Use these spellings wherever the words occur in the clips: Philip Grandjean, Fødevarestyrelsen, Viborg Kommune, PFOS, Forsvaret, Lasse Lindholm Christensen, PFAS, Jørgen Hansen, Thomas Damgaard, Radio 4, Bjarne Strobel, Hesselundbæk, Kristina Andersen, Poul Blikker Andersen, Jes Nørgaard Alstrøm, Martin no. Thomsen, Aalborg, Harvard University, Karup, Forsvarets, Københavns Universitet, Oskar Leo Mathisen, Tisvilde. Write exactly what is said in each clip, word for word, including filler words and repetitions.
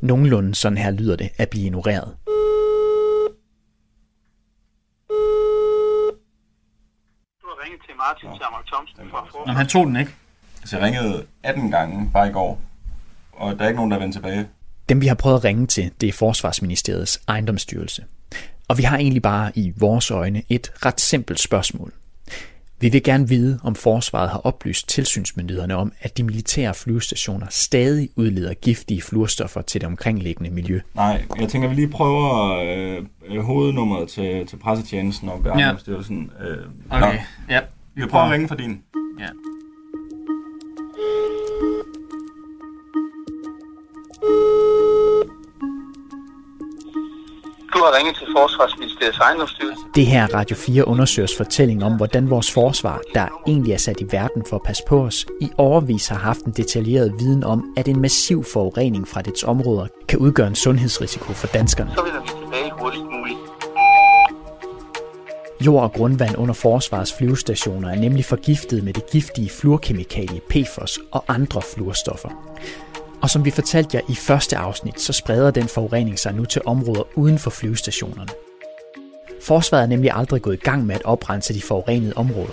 Nogenlunde sådan her lyder det at blive ignoreret. Du har ringet til Martin no. Thomsen fra Forsvaret. Han tog den ikke. Altså, jeg ringede atten gange bare i går, og der er ikke nogen, der vender tilbage. Dem, vi har prøvet at ringe til, det er Forsvarsministeriets Ejendomsstyrelse. Og vi har egentlig bare i vores øjne et ret simpelt spørgsmål. Vi vil gerne vide, om forsvaret har oplyst tilsynsmyndighederne om, at de militære flyvestationer stadig udleder giftige fluorstoffer til det omkringliggende miljø. Nej, jeg tænker, vi lige prøver øh, hovednummeret til, til pressetjenesten og Ejendomsstyrelsen. Ja. Øh, okay, ja. ja. Vi prøver at ringe for din. Ja. Du har ringet til Forsvarsministeriets Ejendomsstyrelse. Det her Radio fire undersøges fortælling om, hvordan vores forsvar, der egentlig er sat i verden for at passe på os, i årevis har haft en detaljeret viden om, at en massiv forurening fra dets områder kan udgøre en sundhedsrisiko for danskerne. Så vender vi tilbage hurtigst muligt. Jord og grundvand under forsvarets flyvestationer er nemlig forgiftet med det giftige fluorkemikalie P F O S og andre fluorstoffer. Og som vi fortalte jer i første afsnit, så spreder den forurening sig nu til områder uden for flyvestationerne. Forsvaret er nemlig aldrig gået i gang med at oprense de forurenede områder.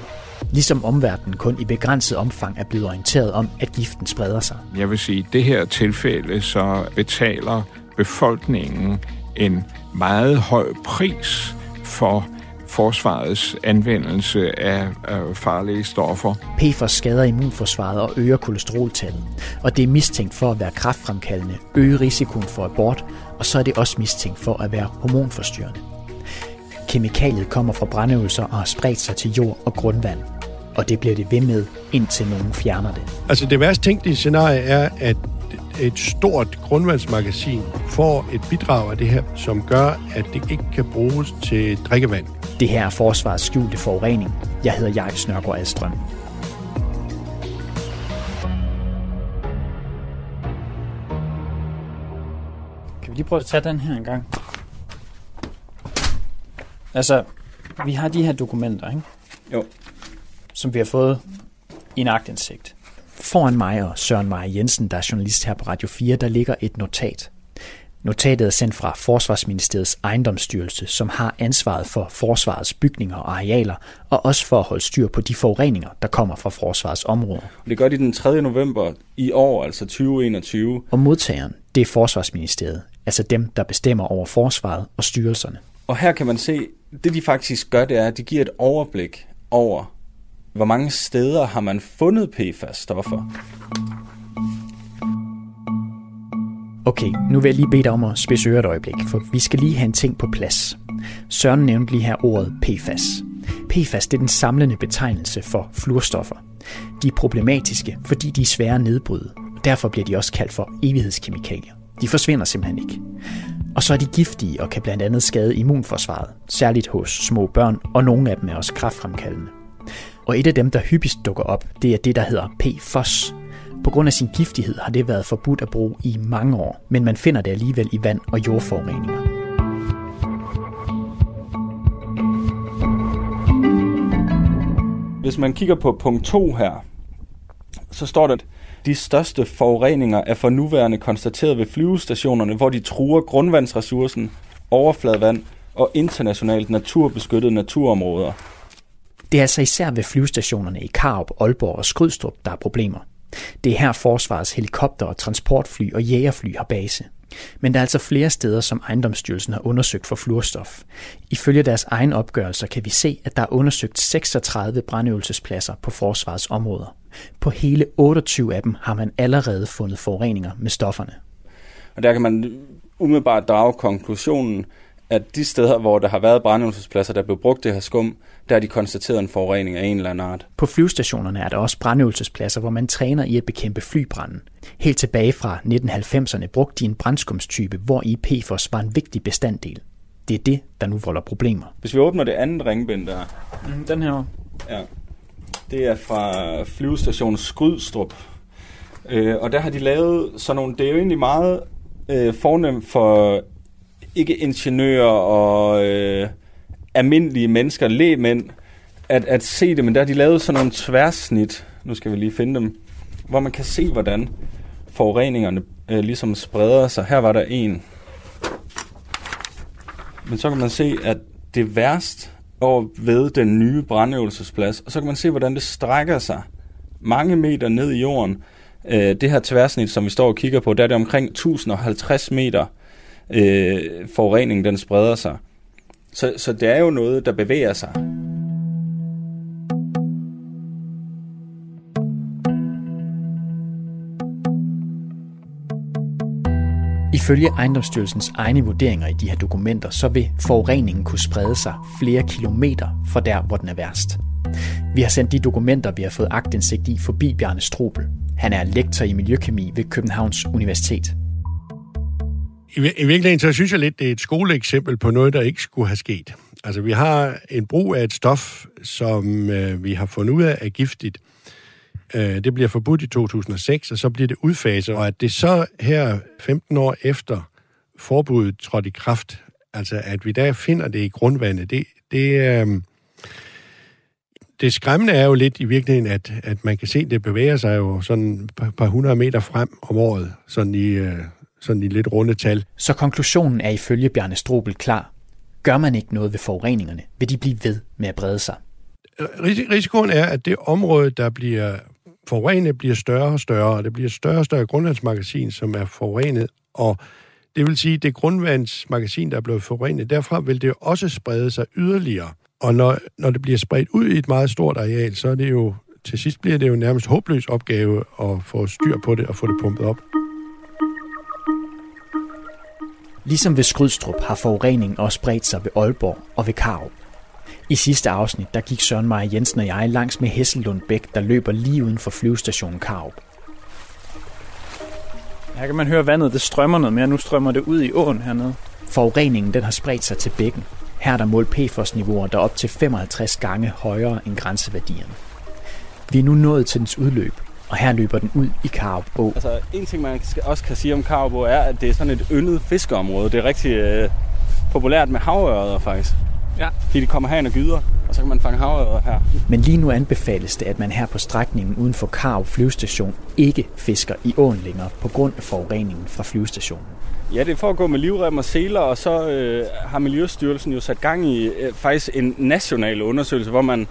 Ligesom omverdenen kun i begrænset omfang er blevet orienteret om, at giften spreder sig. Jeg vil sige, at i det her tilfælde så betaler befolkningen en meget høj pris for forsvarets anvendelse af øh, farlige stoffer. P F A S skader immunforsvaret og øger kolesteroltallet, og det er mistænkt for at være kræftfremkaldende, øge risikoen for abort, og så er det også mistænkt for at være hormonforstyrrende. Kemikaliet kommer fra brandøvelser og har spredt sig til jord og grundvand, og det bliver det ved med, indtil nogen fjerner det. Altså det værst tænkelige scenarie er, at et stort grundvandsmagasin får et bidrag af det her, som gør, at det ikke kan bruges til drikkevand. Det her er forsvarets skjulte forurening. Jeg hedder Jes Nørgaard Alstrøm. Kan vi lige prøve at tage den her en gang? Altså, vi har de her dokumenter, ikke? Jo. Som vi har fået i en aktindsigt. Foran mig og Søren Meyer Jensen, der er journalist her på Radio fire, der ligger et notat. Notatet er sendt fra Forsvarsministeriets Ejendomsstyrelse, som har ansvaret for forsvarets bygninger og arealer, og også for at holde styr på de forureninger, der kommer fra forsvarets områder. Det gør de den tredje november i år, altså tyve enogtyve. Og modtageren, det er Forsvarsministeriet, altså dem, der bestemmer over forsvaret og styrelserne. Og her kan man se, det de faktisk gør, det er, at de giver et overblik over, hvor mange steder har man fundet P F A S-stoffer. Okay, nu vil jeg lige bede dig om at spidse øret et øjeblik, for vi skal lige have en ting på plads. Søren nævnte lige her ordet P F A S. P F A S det er den samlende betegnelse for fluorstoffer. De er problematiske, fordi de er svære at nedbryde, og derfor bliver de også kaldt for evighedskemikalier. De forsvinder simpelthen ikke. Og så er de giftige og kan blandt andet skade immunforsvaret, særligt hos små børn, og nogle af dem er også kræftfremkaldende. Og et af dem, der hyppigst dukker op, det er det, der hedder P F O S. På grund af sin giftighed har det været forbudt at bruge i mange år, men man finder det alligevel i vand- og jordforureninger. Hvis man kigger på punkt to her, så står der, at de største forureninger er for nuværende konstateret ved flyvestationerne, hvor de truer grundvandsressourcen, overfladevand og internationalt naturbeskyttede naturområder. Det er altså især ved flyvestationerne i Karup, Aalborg og Skrydstrup, der er problemer. Det er her forsvarets helikopter og transportfly og jægerfly har base. Men der er altså flere steder, som Ejendomsstyrelsen har undersøgt for fluorstof. Ifølge deres egen opgørelser kan vi se, at der er undersøgt seksogtredive brandøvelsespladser på forsvarets områder. På hele otteogtyve af dem har man allerede fundet forureninger med stofferne. Og der kan man umiddelbart drage konklusionen, at de steder, hvor der har været brandøvelsespladser, der blev brugt det her skum, der er de konstateret en forurening af en eller anden art. På flyvestationerne er der også brandøvelsespladser, hvor man træner i at bekæmpe flybranden. Helt tilbage fra nitten halvfemserne brugte de en brandskumstype, hvor i P F O S var en vigtig bestanddel. Det er det, der nu volder problemer. Hvis vi åbner det andet ringbind der. Den her. Ja. Det er fra flyvestationen Skrydstrup. Øh, og der har de lavet sådan nogle, det er jo egentlig meget øh, fornemt for ikke ingeniører og øh, almindelige mennesker, lægmænd, at, at se det, men der har de lavet sådan nogle tværsnit, nu skal vi lige finde dem, hvor man kan se, hvordan forureningerne øh, ligesom spreder sig. Her var der en. Men så kan man se, at det er værst over ved den nye brandøvelsesplads. Og så kan man se, hvordan det strækker sig mange meter ned i jorden. Øh, det her tværsnit, som vi står og kigger på, der er det omkring et tusind og halvtreds meter øh, forurening, den spreder sig. Så, så det er jo noget, der bevæger sig. Ifølge Ejendomsstyrelsens egne vurderinger i de her dokumenter, så vil forureningen kunne sprede sig flere kilometer fra der, hvor den er værst. Vi har sendt de dokumenter, vi har fået aktindsigt i, forbi Bjarne Strobel. Han er lektor i miljøkemi ved Københavns Universitet. I, vir- I virkeligheden så synes jeg lidt, det er et skoleeksempel på noget, der ikke skulle have sket. Altså vi har en brug af et stof, som øh, vi har fundet ud af er giftigt. Det bliver forbudt i to tusind og seks, og så bliver det udfaset. Og at det så her femten år efter forbuddet trådte i kraft, altså at vi der finder det i grundvandet, det, det, det skræmmende er jo lidt i virkeligheden, at, at man kan se, at det bevæger sig jo sådan et par hundrede meter frem om året, sådan i, sådan i lidt runde tal. Så konklusionen er ifølge Bjarne Strobel klar. Gør man ikke noget ved forureningerne, vil de blive ved med at brede sig. Risikoen er, at det område, der bliver forurenet, bliver større og større, og det bliver større og større grundvandsmagasin, som er forurenet, og det vil sige, at det grundvandsmagasin, der er blevet forurenet, derfra vil det også sprede sig yderligere, og når, når det bliver spredt ud i et meget stort areal, så er det jo, til sidst bliver det jo nærmest håbløs opgave at få styr på det og få det pumpet op. Ligesom ved Skrydstrup har forureningen også spredt sig ved Aalborg og ved Karup. I sidste afsnit, der gik Søren Meyer Jensen og jeg langs med Hesselundbæk, der løber lige uden for flyvestationen Karup. Her kan man høre vandet, det strømmer noget mere. Nu strømmer det ud i åen hernede. Forureningen, den har spredt sig til bækken. Her er der målt P F O S-niveauer, der er op til femoghalvtreds gange højere end grænseværdierne. Vi er nu nået til dens udløb, og her løber den ud i Karup Å. Altså, en ting, man også kan sige om Karup Å, er, at det er sådan et yndet fiskeområde. Det er rigtig øh, populært med havørreder, faktisk. Ja. Fordi de kommer herind og gyder, og så kan man fange havørreder her. Men lige nu anbefales det, at man her på strækningen uden for Karup flyvestation ikke fisker i åen længere på grund af forureningen fra flyvestationen. Ja, det er for at gå med livrem og seler, og så øh, har Miljøstyrelsen jo sat gang i øh, faktisk en national undersøgelse, hvor man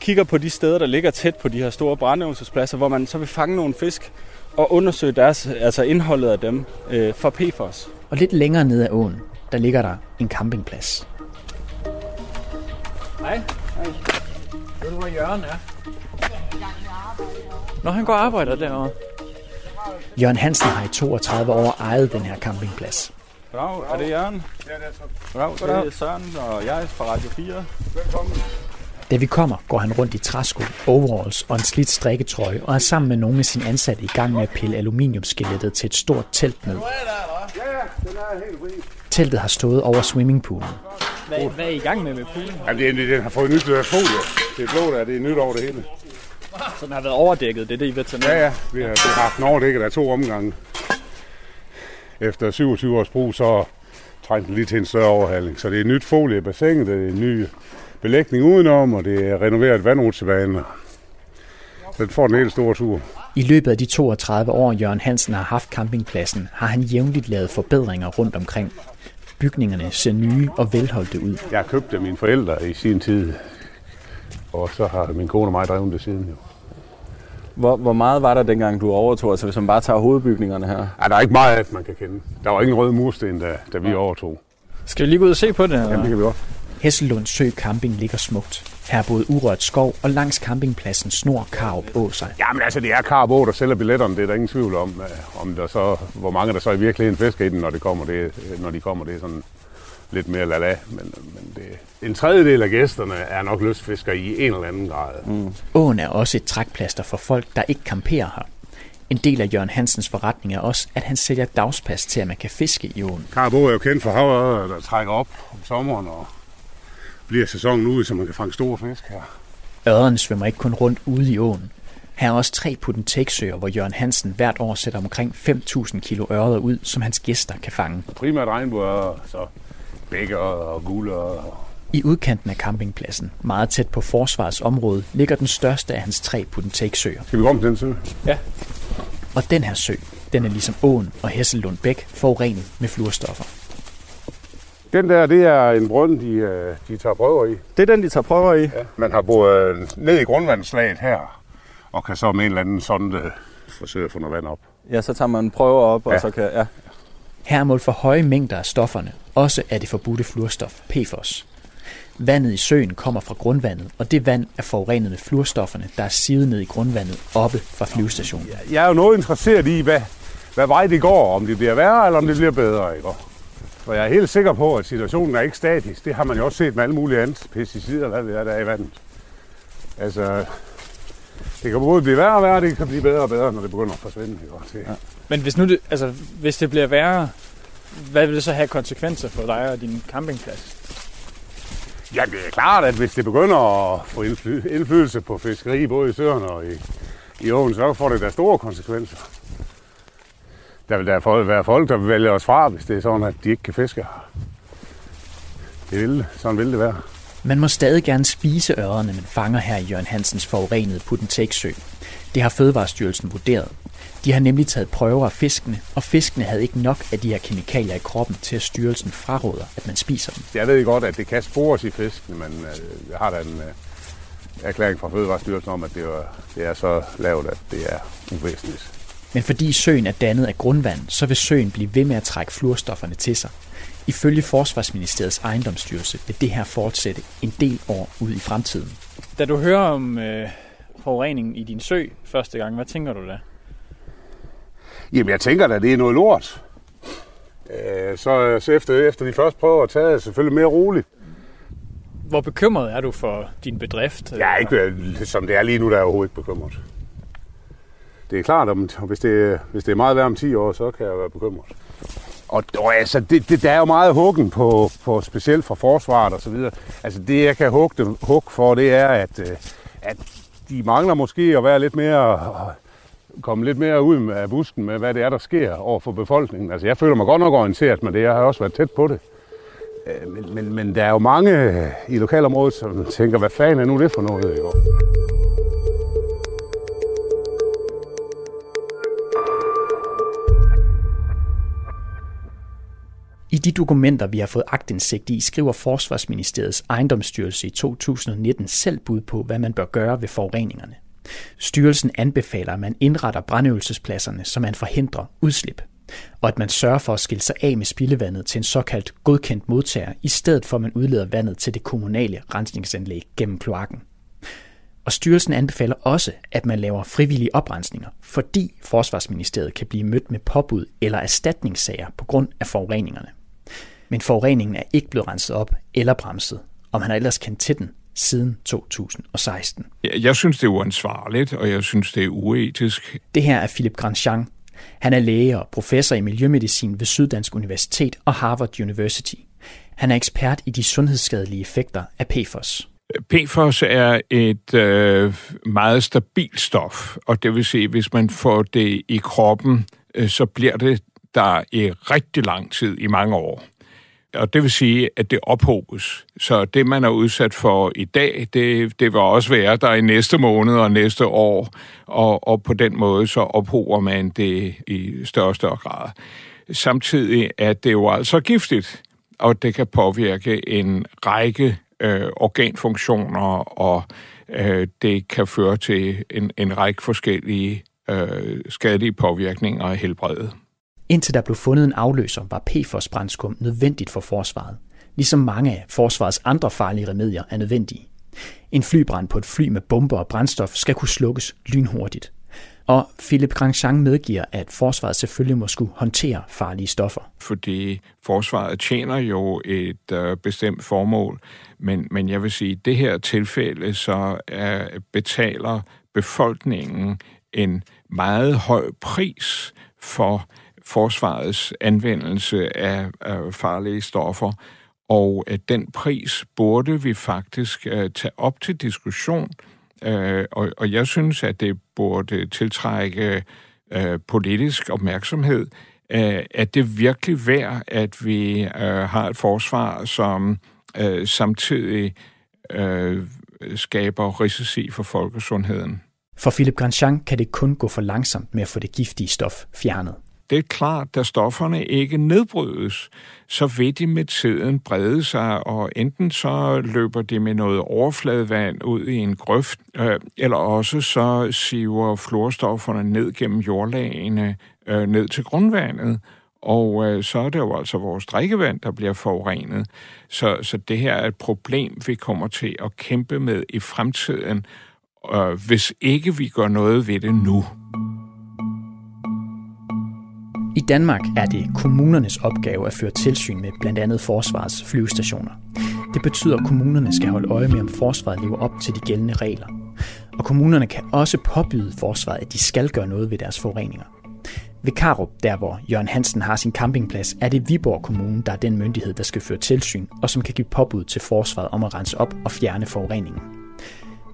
kigger på de steder, der ligger tæt på de her store brandøvelsespladser, hvor man så vil fange nogle fisk og undersøge deres, altså indholdet af dem øh, for P F O S. Og lidt længere ned ad åen, der ligger der en campingplads. Hej. Hej. Ved du, hvor Jørgen er? Nå, han går og arbejder derovre. Jørgen Hansen har i toogtredive år ejet den her campingplads. Brav, er det Jørgen? Ja, det er så. Brav, det er Søren og jeg fra Radio fire. Velkommen. Da vi kommer, går han rundt i træsko, overalls og en slidt strikketrøje, og er sammen med nogle af sine ansatte i gang med at pille aluminiumskelettet til et stort telt ned. Teltet har stået over swimmingpoolen. Hvad, hvad er I gang med med poolen? Jamen, den har fået nyt folie. Det er blå der, det er nyt over det hele. Så den har været overdækket, det er det, I ved til nu? Ja, ja. Vi har, vi har haft den overdækket af to omgange. Efter syvogtyve års brug, så trængte den lige til en større overhaling. Så det er nyt folie i bassinet, det er en ny belægning udenom, og det er renoveret vandrutsebane. Så den får den helt store tur. I løbet af de toogtredive år, Jørgen Hansen har haft campingpladsen, har han jævnligt lavet forbedringer rundt omkring. Bygningerne ser nye og velholdte ud. Jeg købte mine forældre i sin tid, og så har min kone og mig drevet det siden. Jo. Hvor, hvor meget var der dengang, du overtog? Altså hvis man bare tager hovedbygningerne her? Ja, der er ikke meget af man kan kende. Der var ingen røde mursten, da, da vi overtog. Skal vi lige gå ud og se på det? Jamen, det kan vi også. Hesselund Sø Camping ligger smukt. Her er både urørt skov, og langs campingpladsen snor Karup Å sig. Jamen altså, det er Karup Å, der sælger billetterne, det er der ingen tvivl om. om der så, hvor mange der så i virkeligheden fisker i den, når, det kommer, det, når de kommer, det er sådan lidt mere lala. Men, men det, en tredjedel af gæsterne er nok lystfisker i en eller anden grad. Mm. Åen er også et trækplaster for folk, der ikke camperer her. En del af Jørgen Hansens forretning er også, at han sælger dagspas til, at man kan fiske i åen. Karup Å er jo kendt for havørreder, der trækker op om sommeren og bliver sæsonen ude, så man kan fange store fisk her. Ørreden svømmer ikke kun rundt ude i åen. Her er også tre putten-tæksøer, hvor Jørgen Hansen hvert år sætter omkring fem tusind kilo ørreder ud, som hans gæster kan fange. Primært regnbuer, så bækker og guler. I udkanten af campingpladsen, meget tæt på Forsvarets område, ligger den største af hans tre putten-tæksøer. Skal vi gå om til den sø? Ja. Og den her sø, Den er ligesom åen og Hesselundbæk forurenet med fluorstoffer. Den der, det er en brønd, de, de tager prøver i. Det er den, de tager prøver i? Ja. Man har boet ned i grundvandslaget her, og kan så med en eller anden sonde forsøge at få noget vand op. Ja, så tager man prøver op, og ja. så kan... Ja. Her er målt for høje mængder af stofferne, også af det forbudte fluorstof P F O S. Vandet i søen kommer fra grundvandet, og det vand er forurenet med fluorstofferne, der er sivet ned i grundvandet oppe fra flyvestationen. Jeg er jo noget interesseret i, hvad, hvad vej det går, om det bliver værre eller om det bliver bedre. Ikke? Og jeg er helt sikker på, at situationen er ikke statisk. Det har man jo også set med alle mulige andre pesticider, hvad det er, der er i vandet. Altså, det kan både blive værre og værre, det kan blive bedre og bedre, når det begynder at forsvinde. Ikke? Ja. Men hvis, nu det, altså, hvis det bliver værre, hvad vil det så have konsekvenser for dig og din campingplads? Ja, det er klart, at hvis det begynder at få indflydelse på fiskeri, både i søerne og i, i åen, så får det der store konsekvenser. Der vil derfor være folk, der vil vælge os fra, hvis det er sådan, at de ikke kan fiske her. Det vil det. Sådan vil det være. Man må stadig gerne spise ørerne, man fanger her i Jørgen Hansens forurenede Puttentæksø. Det har Fødevarestyrelsen vurderet. De har nemlig taget prøver af fiskene, og fiskene havde ikke nok af de her kemikalier i kroppen til, at styrelsen fraråder, at man spiser dem. Jeg ved godt, at det kan spores i fiskene, men jeg har da en erklæring fra Fødevarestyrelsen om, at det er så lavt, at det er uvæsentligt. Men fordi søen er dannet af grundvand, så vil søen blive ved med at trække fluorstofferne til sig. Ifølge Forsvarsministeriets Ejendomsstyrelse vil det her fortsætte en del år ud i fremtiden. Da du hører om øh, forureningen i din sø første gang, hvad tænker du da? Jamen, jeg tænker da, det er noget lort. Øh, så så efter, efter de første prøver at tage det selvfølgelig mere roligt. Hvor bekymret er du for din bedrift? Jeg er ikke, som det er lige nu, der er overhovedet ikke bekymret. Det er klart, at hvis det, hvis det er meget værre om ti år, så kan jeg være bekymret. Og, og altså, det, det, der er jo meget huggen på, på specielt fra forsvaret og så videre. Altså det, jeg kan hugge dem, hugge for, det er, at, at de mangler måske at være lidt mere... komme lidt mere ud af busken med, hvad det er, der sker over for befolkningen. Altså, jeg føler mig godt nok orienteret med det. Jeg har også været tæt på det. Men, men, men der er jo mange i lokalområdet, som tænker, hvad fanden er nu det for noget? Jo? I de dokumenter, vi har fået aktindsigt i, skriver Forsvarsministeriets Ejendomsstyrelse i to tusind og nitten selv bud på, hvad man bør gøre ved forureningerne. Styrelsen anbefaler, at man indretter brandøvelsespladserne, så man forhindrer udslip, og at man sørger for at skille sig af med spildevandet til en såkaldt godkendt modtager, i stedet for at man udleder vandet til det kommunale rensningsanlæg gennem kloakken. Og styrelsen anbefaler også, at man laver frivillige oprensninger, fordi Forsvarsministeriet kan blive mødt med påbud eller erstatningssager på grund af forureningerne. Men forureningen er ikke blevet renset op eller bremset, og man har ellers kendt til den siden to tusind og seksten. Jeg synes, det er uansvarligt, og jeg synes, det er uetisk. Det her er Philip Grandjean. Han er læge og professor i miljømedicin ved Syddansk Universitet og Harvard University. Han er ekspert i de sundhedsskadelige effekter af P F O S. P F O S er et øh, meget stabilt stof, og det vil sige, at hvis man får det i kroppen, øh, så bliver det der i rigtig lang tid, i mange år. Og det vil sige, at det ophobes. Så det, man er udsat for i dag, det, det vil også være der i næste måned og næste år, og, og på den måde så ophober man det i større og større grad. Samtidig er det jo altså giftigt, og det kan påvirke en række øh, organfunktioner, og øh, det kan føre til en, en række forskellige øh, skadelige påvirkninger af helbredet. Indtil der blev fundet en afløser, var P F O S-brændskum nødvendigt for forsvaret, ligesom mange af forsvarets andre farlige remedier er nødvendige. En flybrand på et fly med bomber og brændstof skal kunne slukkes lynhurtigt. Og Philip Grandjean medgiver, at forsvaret selvfølgelig må skulle håndtere farlige stoffer. Fordi forsvaret tjener jo et øh, bestemt formål, men, men jeg vil sige, at i det her tilfælde så er, betaler befolkningen en meget høj pris for forsvarets anvendelse af farlige stoffer, og den pris burde vi faktisk tage op til diskussion, og jeg synes, at det burde tiltrække politisk opmærksomhed, at det virkelig værd, at vi har et forsvar, som samtidig skaber risici for folkesundheden. For Philip Grandjean kan det kun gå for langsomt med at få det giftige stof fjernet. Det er klart, da stofferne ikke nedbrydes, så vil de med tiden brede sig, og enten så løber de med noget overfladevand ud i en grøft, øh, eller også så siver fluorstofferne ned gennem jordlagene øh, ned til grundvandet, og øh, så er det jo altså vores drikkevand, der bliver forurenet. Så, så det her er et problem, vi kommer til at kæmpe med i fremtiden, øh, hvis ikke vi gør noget ved det nu. I Danmark er det kommunernes opgave at føre tilsyn med blandt andet Forsvarets flyvestationer. Det betyder, at kommunerne skal holde øje med, om Forsvaret lever op til de gældende regler. Og kommunerne kan også påbyde Forsvaret, at de skal gøre noget ved deres forureninger. Ved Karup, der hvor Jørgen Hansen har sin campingplads, er det Viborg Kommune, der er den myndighed, der skal føre tilsyn, og som kan give påbud til Forsvaret om at rense op og fjerne forureningen.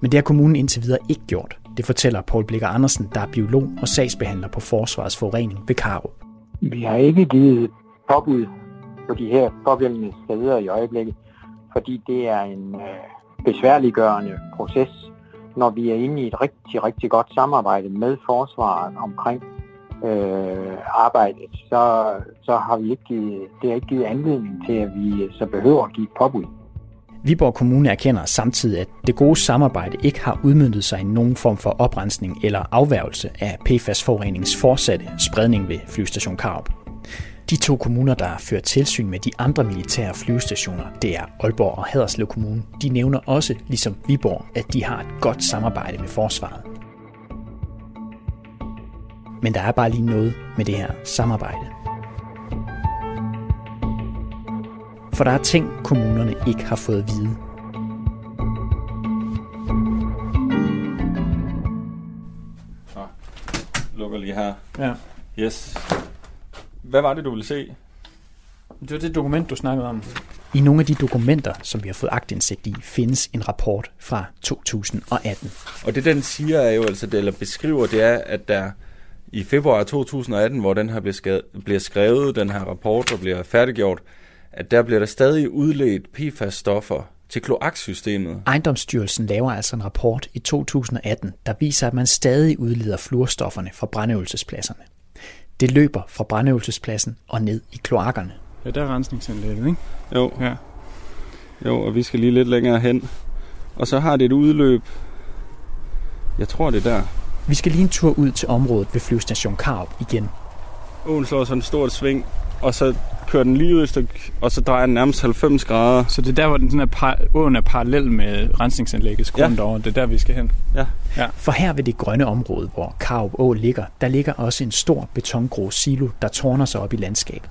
Men det har kommunen indtil videre ikke gjort. Det fortæller Poul Blikker Andersen, der er biolog og sagsbehandler på Forsvarets forurening ved Karup. Vi har ikke givet påbud på de her pågældende steder i øjeblikket, fordi det er en besværliggørende proces, når vi er inde i et rigtig, rigtig godt samarbejde med Forsvaret omkring øh, arbejdet, så, så har vi ikke givet, det har ikke givet anledning til, at vi så behøver at give påbud. Viborg Kommune erkender samtidig, at det gode samarbejde ikke har udmøntet sig i nogen form for oprensning eller afværgelse af P F A S-forureningens fortsatte spredning ved flyvestation Karup. De to kommuner, der fører tilsyn med de andre militære flyvestationer, det er Aalborg og Haderslev Kommune, de nævner også, ligesom Viborg, at de har et godt samarbejde med Forsvaret. Men der er bare lige noget med det her samarbejde. For der er ting, kommunerne ikke har fået at vide. Så, lukker lige her. Ja. Yes. Hvad var det, du ville se? Det var det dokument, du snakkede om. I nogle af de dokumenter, som vi har fået aktindsigt i, findes en rapport fra to tusind og atten. Og det, den siger, er jo altså, eller beskriver, det er, at der i februar to tusind og atten, hvor den her bliver skrevet, den her rapport, der bliver færdiggjort, at der bliver der stadig udledt P F A S-stoffer til kloaksystemet. Ejendomsstyrelsen laver altså en rapport i to tusind og atten, der viser, at man stadig udleder fluorstofferne fra brandøvelsespladserne. Det løber fra brandøvelsespladsen og ned i kloakkerne. Ja, der er rensningsanlægget, ikke? Jo. Ja. Jo, og vi skal lige lidt længere hen. Og så har det et udløb. Jeg tror, det er der. Vi skal lige en tur ud til området ved flyvestation Karup igen. Åen slår sådan et stort sving, og så kører den lige ud et stykke, og så drejer den nærmest halvfems grader. Så det er der, hvor den sådan er par- åen er parallel med rensningsanlæggets grund over. Ja. Det er der, vi skal hen. Ja. Ja. For her ved det grønne område, hvor Karup Å ligger, der ligger også en stor betongrå silo, der tårner sig op i landskabet.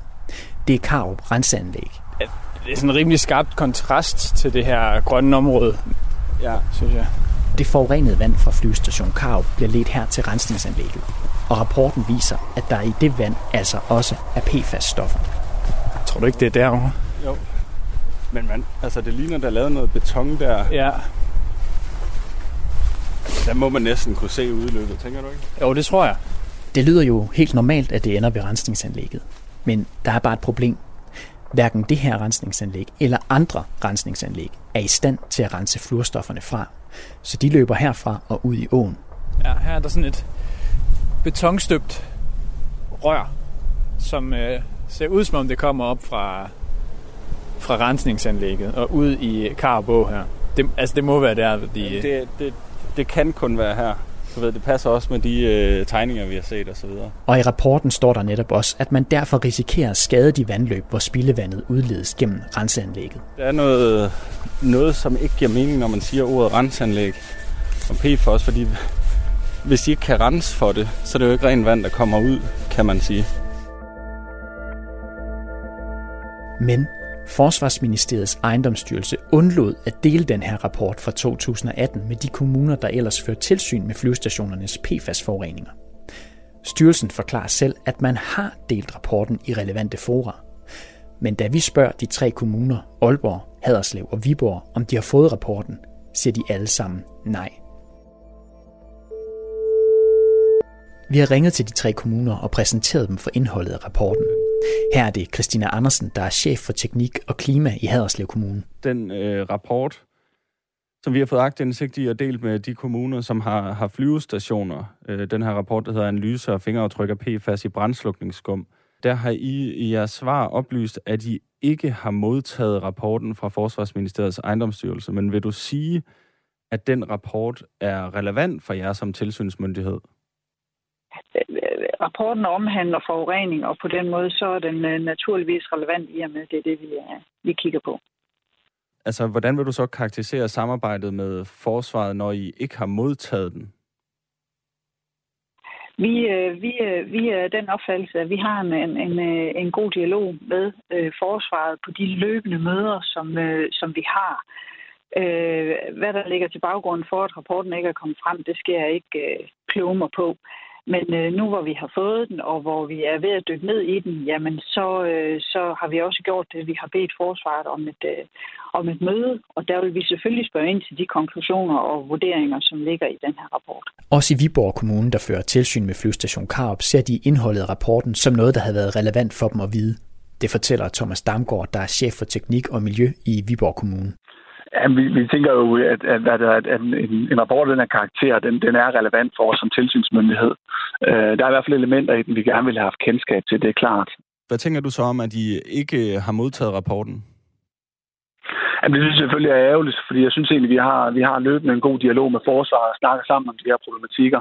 Det er Karup Renseanlæg. Ja, det er sådan en rimelig skarpt kontrast til det her grønne område, ja, synes jeg. Det forurenede vand fra flyvestation Karup bliver ledt her til rensningsanlægget. Og rapporten viser, at der i det vand altså også er P F A S-stoffer. Tror du ikke, det er derovre? Jo. Men man, altså det ligner, der er lavet noget beton der. Ja. Der må man næsten kunne se udløbet, tænker du ikke? Jo, det tror jeg. Det lyder jo helt normalt, at det ender ved rensningsanlægget. Men der er bare et problem. Hverken det her rensningsanlæg eller andre rensningsanlæg er i stand til at rense fluorstofferne fra. Så de løber herfra og ud i åen. Ja, her er der sådan et betonstøbt rør, som øh, ser ud som om det kommer op fra, fra rensningsanlægget og ud i Karup Å her. Det, altså det må være der. De, ja, det, det, det kan kun være her. Så ved, det passer også med de øh, tegninger, vi har set osv. Og, og i rapporten står der netop også, at man derfor risikerer at skade de vandløb, hvor spildevandet udledes gennem renseanlægget. Der er noget, noget som ikke giver mening, når man siger ordet renseanlæg og P F O S, fordi hvis de ikke kan rense for det, så er det jo ikke rent vand, der kommer ud, kan man sige. Men Forsvarsministeriets Ejendomsstyrelse undlod at dele den her rapport fra to tusind og atten med de kommuner, der ellers fører tilsyn med flyvestationernes P F A S-forureninger. Styrelsen forklarer selv, at man har delt rapporten i relevante fora. Men da vi spørger de tre kommuner, Aalborg, Haderslev og Viborg, om de har fået rapporten, siger de alle sammen nej. Vi har ringet til de tre kommuner og præsenteret dem for indholdet af rapporten. Her er det Kristina Andersen, der er chef for teknik og klima i Haderslev Kommune. Den øh, rapport, som vi har fået aktindsigt i og delt med de kommuner, som har, har flyvestationer. Øh, den her rapport, der hedder Analyser og fingeraftryk af P F A S i brandslukningsskum. Der har I i jeres svar oplyst, at I ikke har modtaget rapporten fra Forsvarsministeriets Ejendomsstyrelse, men vil du sige, at den rapport er relevant for jer som tilsynsmyndighed? Rapporten omhandler forurening, og på den måde så er den naturligvis relevant i og med, det er det, vi, vi kigger på. Altså, hvordan vil du så karakterisere samarbejdet med Forsvaret, når I ikke har modtaget den? Vi, vi, vi er den opfattelse, at vi har en, en, en god dialog med Forsvaret på de løbende møder, som, som vi har. Hvad der ligger til baggrunden for, at rapporten ikke er kommet frem, det skal jeg ikke kloge mig på. Men nu hvor vi har fået den, og hvor vi er ved at dykke ned i den, jamen så, så har vi også gjort det. Vi har bedt Forsvaret om et, om et møde, og der vil vi selvfølgelig spørge ind til de konklusioner og vurderinger, som ligger i den her rapport. Også i Viborg Kommune, der fører tilsyn med flyvestation Karup, ser de indholdet af rapporten som noget, der havde været relevant for dem at vide. Det fortæller Thomas Damgaard, der er chef for teknik og miljø i Viborg Kommune. Ja, vi, vi tænker jo, at, at, at, at, at en, en rapport af den her karakter, den, den er relevant for os som tilsynsmyndighed. Øh, der er i hvert fald elementer i den, vi gerne ville have haft kendskab til, det er klart. Hvad tænker du så om, at I ikke har modtaget rapporten? Jamen, det synes jeg selvfølgelig er ærgerligt, fordi jeg synes egentlig, at vi har, vi har løbende en god dialog med Forsvaret og snakker sammen om de her problematikker.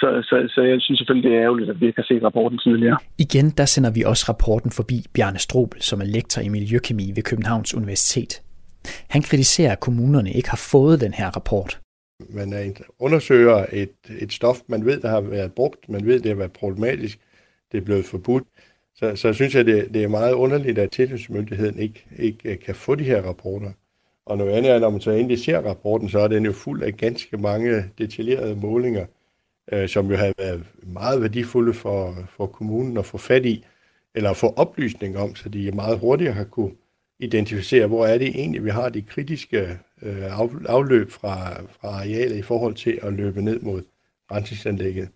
Så, så, så jeg synes selvfølgelig, det er ærgerligt, at vi ikke har set rapporten tidligere. Igen, der sender vi også rapporten forbi Bjarne Strobel, som er lektor i miljøkemi ved Københavns Universitet. Han kritiserer, at kommunerne ikke har fået den her rapport. Man undersøger et, et stof, man ved, der har været brugt, man ved, det har været problematisk, det er blevet forbudt. Så, så synes jeg, det, det er meget underligt, at tilsynsmyndigheden ikke, ikke kan få de her rapporter. Og noget andet er, når man så endelig ser rapporten, så er den jo fuld af ganske mange detaljerede målinger, øh, som jo har været meget værdifulde for, for kommunen at få fat i, eller få oplysning om, så de meget hurtigere har kunne identificere, hvor er det egentlig, vi har de kritiske øh, afløb fra, fra arealet i forhold til at løbe ned mod rensningsanlægget.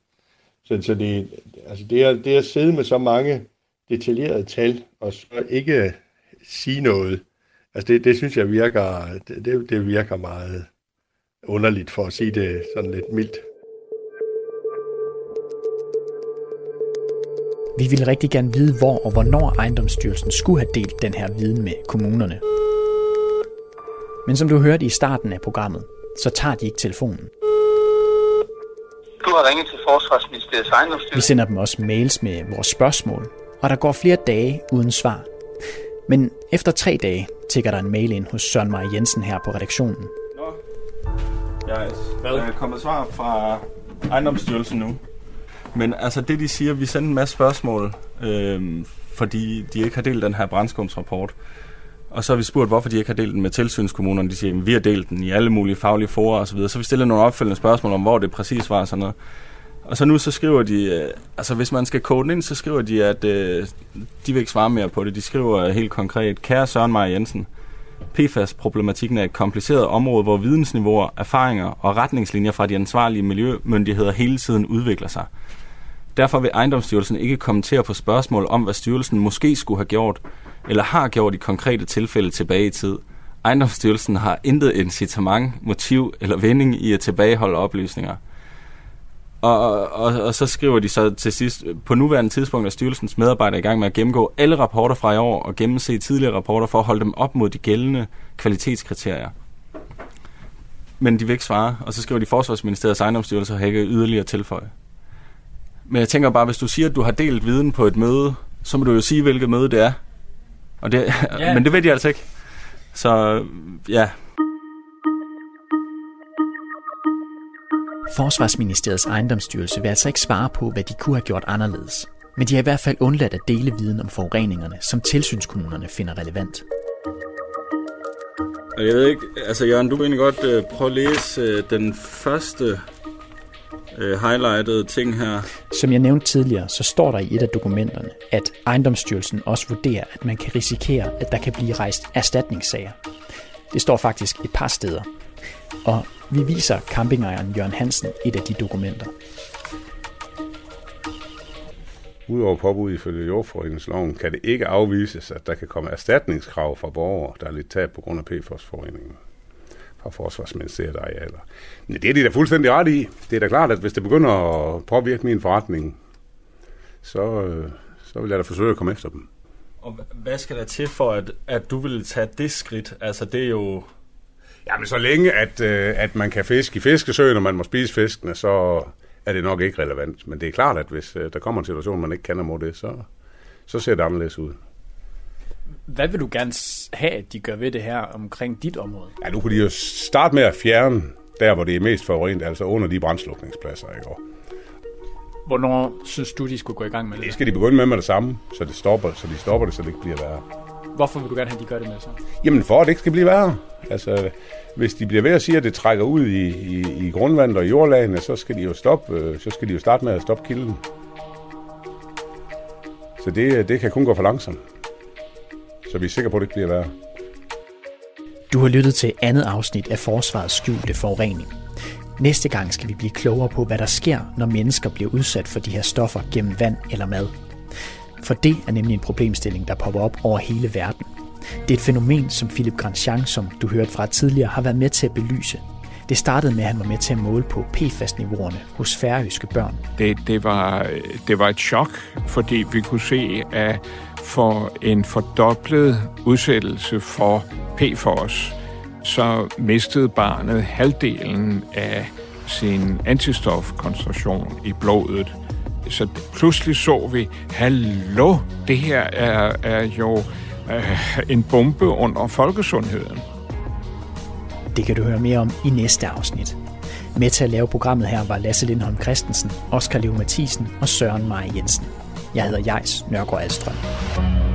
Så, så det, altså det, er, det at sidde med så mange detaljerede tal og så ikke sige noget, altså det, det synes jeg virker, det, det virker meget underligt for at sige det sådan lidt mildt. Vi ville rigtig gerne vide, hvor og hvornår Ejendomsstyrelsen skulle have delt den her viden med kommunerne. Men som du hørte i starten af programmet, så tager de ikke telefonen. Du har ringet til Forsvarsministeriets Ejendomsstyrelse. Vi sender dem også mails med vores spørgsmål, og der går flere dage uden svar. Men efter tre dage tikker der en mail ind hos Søren Meyer Jensen her på redaktionen. Nå, jeg er kommet svar fra Ejendomsstyrelsen nu. Men altså det, de siger, vi sender en masse spørgsmål, øh, fordi de ikke har delt den her brandskumsrapport. Og så har vi spurgt, hvorfor de ikke har delt den med tilsynskommunerne. De siger, at vi har delt den i alle mulige faglige fora osv. Så, så vi stiller nogle opfølgende spørgsmål om, hvor det præcis var og sådan noget. Og så nu så skriver de, øh, altså hvis man skal kode ind, så skriver de, at øh, de vil ikke svare mere på det. De skriver helt konkret, kære Søren Meyer Jensen, P F A S-problematikken er et kompliceret område, hvor vidensniveauer, erfaringer og retningslinjer fra de ansvarlige miljømyndigheder hele tiden udvikler sig. Derfor vil Ejendomsstyrelsen ikke kommentere på spørgsmål om, hvad styrelsen måske skulle have gjort, eller har gjort i konkrete tilfælde tilbage i tid. Ejendomsstyrelsen har intet incitament, motiv eller vending i at tilbageholde oplysninger. Og, og, og så skriver de så til sidst, på nuværende tidspunkt er styrelsens medarbejdere i gang med at gennemgå alle rapporter fra i år og gennemse tidligere rapporter for at holde dem op mod de gældende kvalitetskriterier. Men de vil ikke svare, og så skriver de Forsvarsministeriets Ejendomsstyrelse har ikke yderligere tilføje. Men jeg tænker bare, hvis du siger, at du har delt viden på et møde, så må du jo sige, hvilket møde det er. Og det, yeah. Men det ved de altså ikke. Så ja. Forsvarsministeriets Ejendomsstyrelse vil altså ikke svare på, hvad de kunne have gjort anderledes. Men de har i hvert fald undladt at dele viden om forureningerne, som tilsynskommunerne finder relevant. Jeg ved ikke, altså Jørgen, du vil egentlig godt øh, prøve at læse øh, den første highlightede ting her. Som jeg nævnte tidligere, så står der i et af dokumenterne, at Ejendomsstyrelsen også vurderer, at man kan risikere, at der kan blive rejst erstatningssager. Det står faktisk et par steder. Og vi viser campingejeren Jørgen Hansen et af de dokumenter. Udover påbud ifølge jordforureningsloven, kan det ikke afvises, at der kan komme erstatningskrav fra borgere, der er lidt tab på grund af P F O S-forureningen. fra Forsvarsministeriets arealer. Men det er de da fuldstændig ret i. Det er da klart, at hvis det begynder at påvirke min forretning, så, så vil jeg da forsøge at komme efter dem. Og hvad skal der til for, at, at du vil tage det skridt? Altså det er jo... Jamen så længe, at, at man kan fiske i fiskesøen, og man må spise fiskene, så er det nok ikke relevant. Men det er klart, at hvis der kommer en situation, man ikke kan og må det, så, så ser det anderledes ud. Hvad vil du gerne have, at de gør ved det her omkring dit område? Ja, nu kunne de jo starte med at fjerne der, hvor det er mest forurent, altså under de brandslukningspladser, ikke? Hvornår synes du, de skulle gå i gang med det? Det skal de begynde med med det samme, så, det stopper, så de stopper det, så det ikke bliver værre. Hvorfor vil du gerne have, de gør det med så? Jamen for, at det ikke skal blive værre. Altså, hvis de bliver ved at sige, at det trækker ud i, i, i grundvandet og i jordlagene, så skal de jo stoppe, så skal de jo starte med at stoppe kilden. Så det, det kan kun gå for langsomt. Så vi er sikre på, at det ikke bliver værre. Du har lyttet til andet afsnit af Forsvarets skjulte forurening. Næste gang skal vi blive klogere på, hvad der sker, når mennesker bliver udsat for de her stoffer gennem vand eller mad. For det er nemlig en problemstilling, der popper op over hele verden. Det er et fænomen, som Philip Grandjean, som du hørte fra tidligere, har været med til at belyse. Det startede med, at han var med til at måle på P F A S-niveauerne hos færøske børn. Det, det, var, det var et chok, fordi vi kunne se, at for en fordoblet udsættelse for P F O S, så mistede barnet halvdelen af sin antistofkoncentration i blodet. Så pludselig så vi, hallo, det her er, er jo øh, en bombe under folkesundheden. Det kan du høre mere om i næste afsnit. Med til at lave programmet her var Lasse Lindholm Christensen, Oskar Leo Mathisen og Søren Meyer Jensen. Jeg hedder Jes Nørgaard Alstrøm.